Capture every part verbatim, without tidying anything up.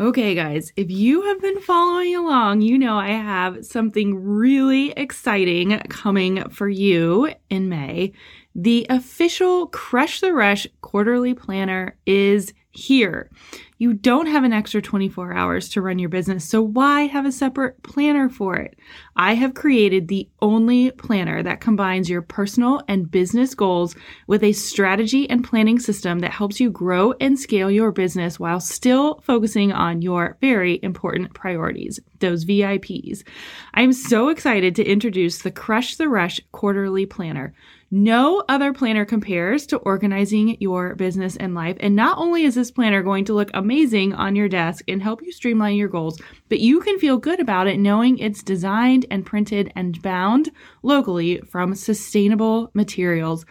Okay, guys, if you have been following along, you know I have something really exciting coming for you in May. The official Crush the Rush quarterly planner is here. You don't have an extra twenty-four hours to run your business, so why have a separate planner for it? I have created the only planner that combines your personal and business goals with a strategy and planning system that helps you grow and scale your business while still focusing on your very important priorities, those V I Ps. I'm so excited to introduce the Crush the Rush quarterly planner. No other planner compares to organizing your business and life. And not only is this planner going to look amazing on your desk and help you streamline your goals, but you can feel good about it knowing it's designed and printed and bound locally from sustainable materials.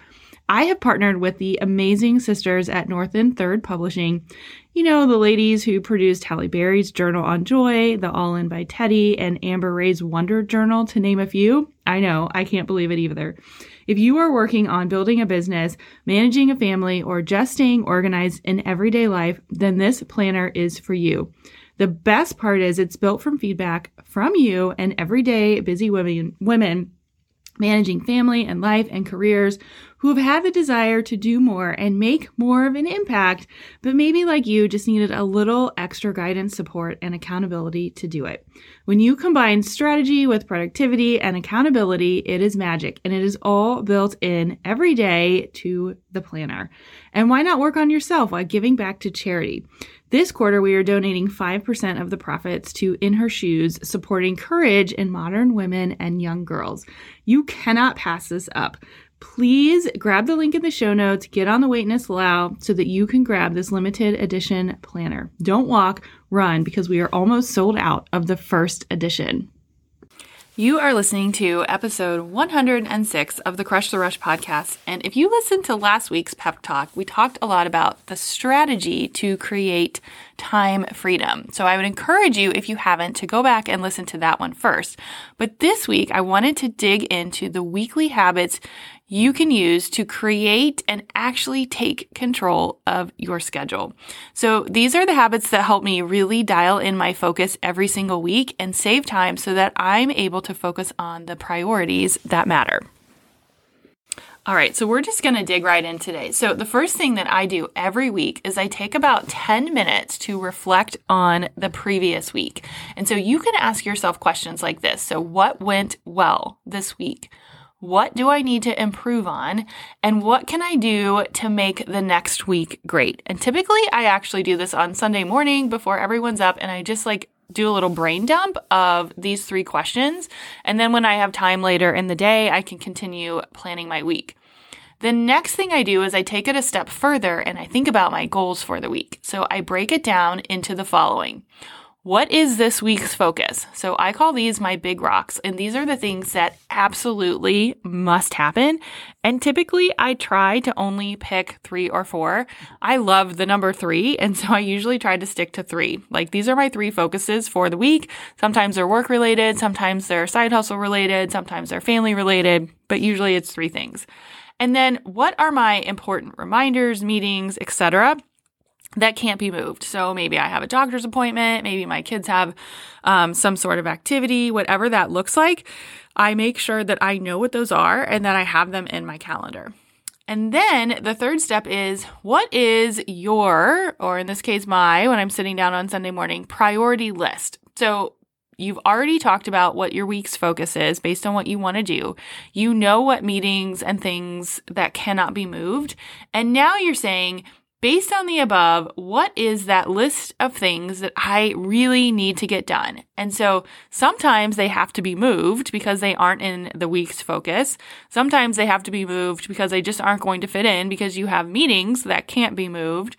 I have partnered with the amazing sisters at North and Third Publishing. You know, the ladies who produced Halle Berry's Journal on Joy, the All In by Teddy, and Amber Ray's Wonder Journal, to name a few. I know, I can't believe it either. If you are working on building a business, managing a family, or just staying organized in everyday life, then this planner is for you. The best part is it's built from feedback from you and everyday busy women, women managing family and life and careers who have had the desire to do more and make more of an impact, but maybe like you just needed a little extra guidance, support, and accountability to do it. When you combine strategy with productivity and accountability, it is magic, and it is all built in every day to the planner. And why not work on yourself while giving back to charity? This quarter, we are donating five percent of the profits to In Her Shoes, supporting courage in modern women and young girls. You cannot pass this up. Please grab the link in the show notes, get on the wait list now so that you can grab this limited edition planner. Don't walk, run, because we are almost sold out of the first edition. You are listening to episode one hundred six of the Crush the Rush podcast. And if you listened to last week's pep talk, we talked a lot about the strategy to create time freedom. So I would encourage you, if you haven't, to go back and listen to that one first. But this week, I wanted to dig into the weekly habits you can use to create and actually take control of your schedule. So these are the habits that help me really dial in my focus every single week and save time so that I'm able to focus on the priorities that matter. All right, so we're just going to dig right in today. So the first thing that I do every week is I take about ten minutes to reflect on the previous week. And so you can ask yourself questions like this. So what went well this week? What do I need to improve on? And what can I do to make the next week great? And typically I actually do this on Sunday morning before everyone's up, and I just like do a little brain dump of these three questions. And then when I have time later in the day, I can continue planning my week. The next thing I do is I take it a step further and I think about my goals for the week. So I break it down into the following. What is this week's focus? So I call these my big rocks, and these are the things that absolutely must happen. And typically I try to only pick three or four. I love the number three, and so I usually try to stick to three. Like, these are my three focuses for the week. Sometimes they're work related, sometimes they're side hustle related, sometimes they're family related, but usually it's three things. And then what are my important reminders, meetings, et cetera that can't be moved? So maybe I have a doctor's appointment, maybe my kids have um, some sort of activity, whatever that looks like. I make sure that I know what those are and that I have them in my calendar. And then the third step is, what is your, or in this case my, when I'm sitting down on Sunday morning, priority list? So You've already talked about what your week's focus is based on what you want to do. You know what meetings and things that cannot be moved. And now you're saying, based on the above, what is that list of things that I really need to get done? And so sometimes they have to be moved because they aren't in the week's focus. Sometimes they have to be moved because they just aren't going to fit in because you have meetings that can't be moved.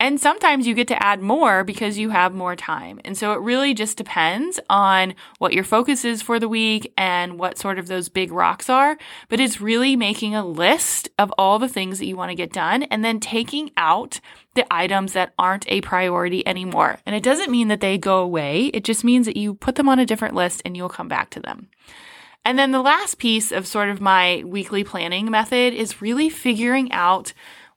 And sometimes you get to add more because you have more time. And so it really just depends on what your focus is for the week and what sort of those big rocks are. But it's really making a list of all the things that you want to get done and then taking out the items that aren't a priority anymore. And it doesn't mean that they go away. It just means that you put them on a different list and you'll come back to them. And then the last piece of sort of my weekly planning method is really figuring out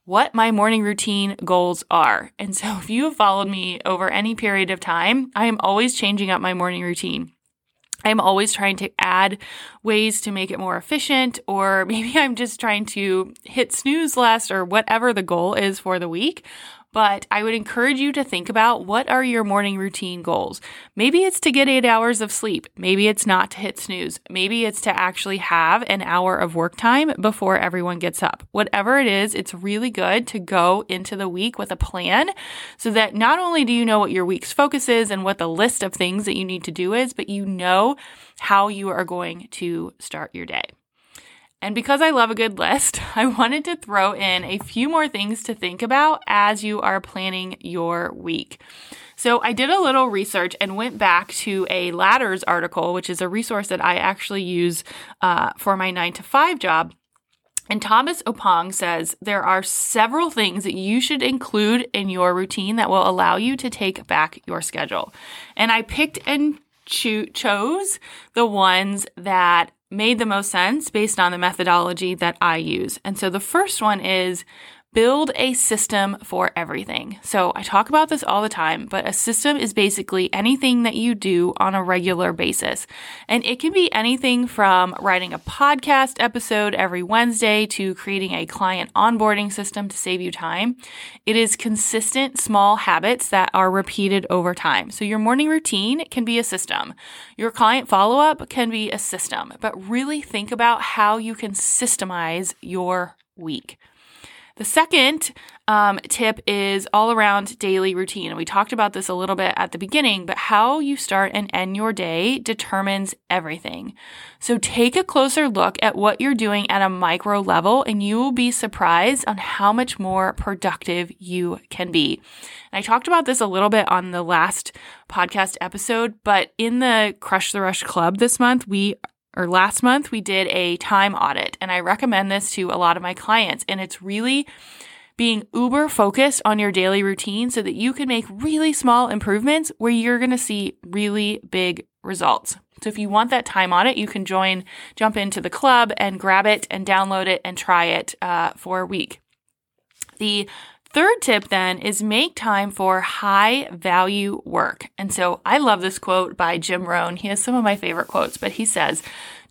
what my morning routine goals are. And so if you have followed me over any period of time, I am always changing up my morning routine. I'm always trying to add ways to make it more efficient, or maybe I'm just trying to hit snooze less or whatever the goal is for the week. But I would encourage you to think about, what are your morning routine goals? Maybe it's to get eight hours of sleep. Maybe it's not to hit snooze. Maybe it's to actually have an hour of work time before everyone gets up. Whatever it is, it's really good to go into the week with a plan so that not only do you know what your week's focus is and what the list of things that you need to do is, but you know how you are going to start your day. And because I love a good list, I wanted to throw in a few more things to think about as you are planning your week. So I did a little research and went back to a Ladders article, which is a resource that I actually use uh, for my nine to five job. And Thomas Opong says there are several things that you should include in your routine that will allow you to take back your schedule. And I picked and cho- chose the ones that made the most sense based on the methodology that I use. And so the first one is build a system for everything. So I talk about this all the time, but a system is basically anything that you do on a regular basis. And it can be anything from writing a podcast episode every Wednesday to creating a client onboarding system to save you time. It is consistent small habits that are repeated over time. So your morning routine can be a system. Your client follow-up can be a system. But really think about how you can systemize your week. The second um, tip is all around daily routine. And we talked about this a little bit at the beginning, but how you start and end your day determines everything. So take a closer look at what you're doing at a micro level, and you will be surprised on how much more productive you can be. And I talked about this a little bit on the last podcast episode, but in the Crush the Rush Club this month, we or last month, we did a time audit, and I recommend this to a lot of my clients, and it's really being uber focused on your daily routine so that you can make really small improvements where you're going to see really big results. So if you want that time audit, you can join, jump into the club and grab it and download it and try it uh, for a week. The third tip then is make time for high value work. And so I love this quote by Jim Rohn. He has some of my favorite quotes, but he says,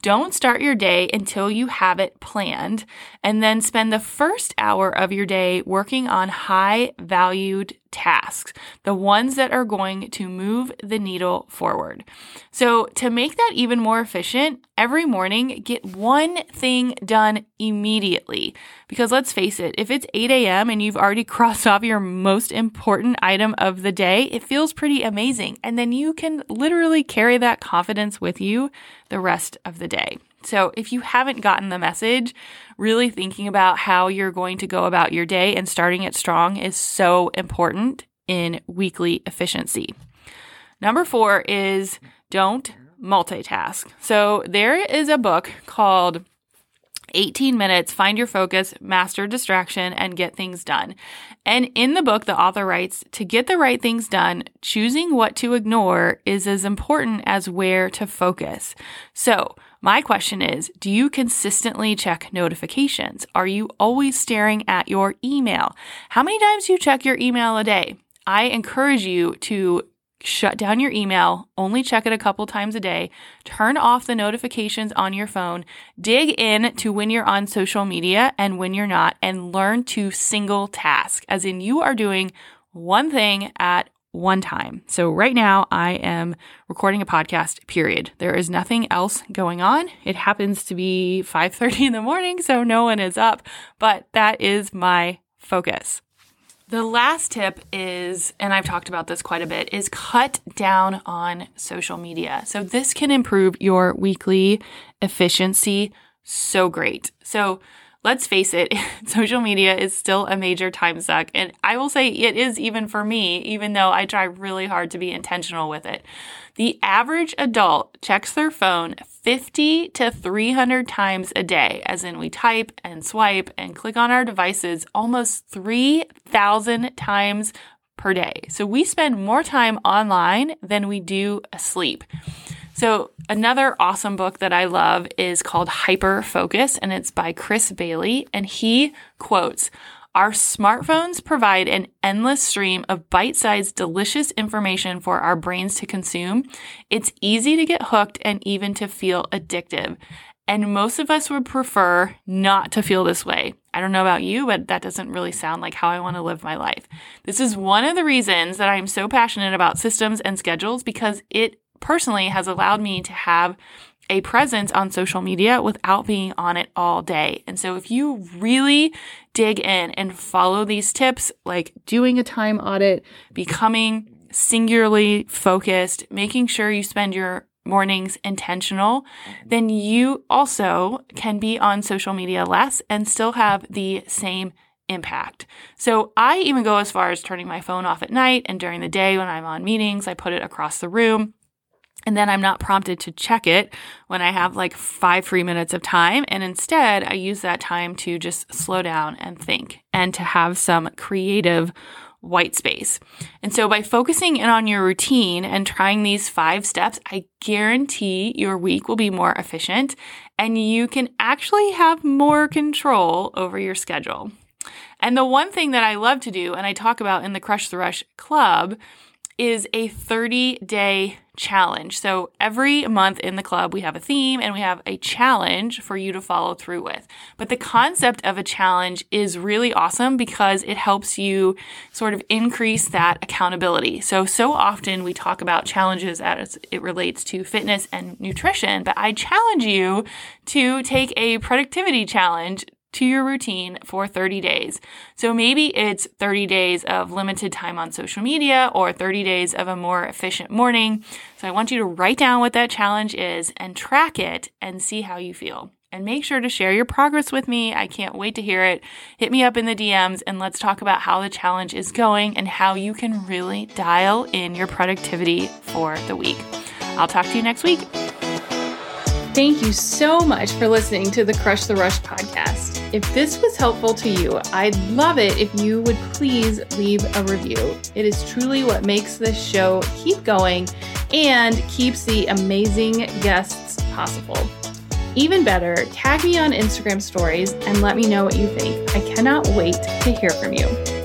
"Don't start your day until you have it planned, and then spend the first hour of your day working on high valued tasks, the ones that are going to move the needle forward." So to make that even more efficient, every morning, get one thing done immediately. Because let's face it, if it's eight a.m. and you've already crossed off your most important item of the day, it feels pretty amazing. And then you can literally carry that confidence with you the rest of the day. So if you haven't gotten the message, really thinking about how you're going to go about your day and starting it strong is so important in weekly efficiency. Number four is don't multitask. So there is a book called eighteen minutes, Find Your Focus, Master Distraction, and Get Things Done. And in the book, the author writes, to get the right things done, choosing what to ignore is as important as where to focus. So my question is, do you consistently check notifications? Are you always staring at your email? How many times do you check your email a day? I encourage you to shut down your email, only check it a couple times a day, turn off the notifications on your phone, dig in to when you're on social media and when you're not, and learn to single task, as in you are doing one thing at one time. So right now I am recording a podcast, period. There is nothing else going on. It happens to be five thirty in the morning, so no one is up, but that is my focus. The last tip is, and I've talked about this quite a bit, is cut down on social media. So this can improve your weekly efficiency so great. So let's face it, social media is still a major time suck. And I will say it is even for me, even though I try really hard to be intentional with it. The average adult checks their phone fifty to three hundred times a day, as in we type and swipe and click on our devices almost three thousand times per day. So we spend more time online than we do asleep. So another awesome book that I love is called Hyper Focus, and it's by Chris Bailey, and he quotes, "Our smartphones provide an endless stream of bite-sized, delicious information for our brains to consume. It's easy to get hooked and even to feel addictive. And most of us would prefer not to feel this way. I don't know about you, but that doesn't really sound like how I want to live my life." This is one of the reasons that I'm so passionate about systems and schedules, because it personally has allowed me to have a presence on social media without being on it all day. And so if you really dig in and follow these tips, like doing a time audit, becoming singularly focused, making sure you spend your mornings intentional, then you also can be on social media less and still have the same impact. So I even go as far as turning my phone off at night, and during the day when I'm on meetings, I put it across the room. And then I'm not prompted to check it when I have like five free minutes of time. And instead, I use that time to just slow down and think and to have some creative white space. And so by focusing in on your routine and trying these five steps, I guarantee your week will be more efficient and you can actually have more control over your schedule. And the one thing that I love to do, and I talk about in the Crush the Rush Club, is a thirty-day challenge. So every month in the club, we have a theme and we have a challenge for you to follow through with. But the concept of a challenge is really awesome because it helps you sort of increase that accountability. So, so often we talk about challenges as it relates to fitness and nutrition, but I challenge you to take a productivity challenge to your routine for thirty days. So maybe it's thirty days of limited time on social media or thirty days of a more efficient morning. So I want you to write down what that challenge is and track it and see how you feel. And make sure to share your progress with me. I can't wait to hear it. Hit me up in the D Ms and let's talk about how the challenge is going and how you can really dial in your productivity for the week. I'll talk to you next week. Thank you so much for listening to the Crush the Rush podcast. If this was helpful to you, I'd love it if you would please leave a review. It is truly what makes this show keep going and keeps the amazing guests possible. Even better, tag me on Instagram stories and let me know what you think. I cannot wait to hear from you.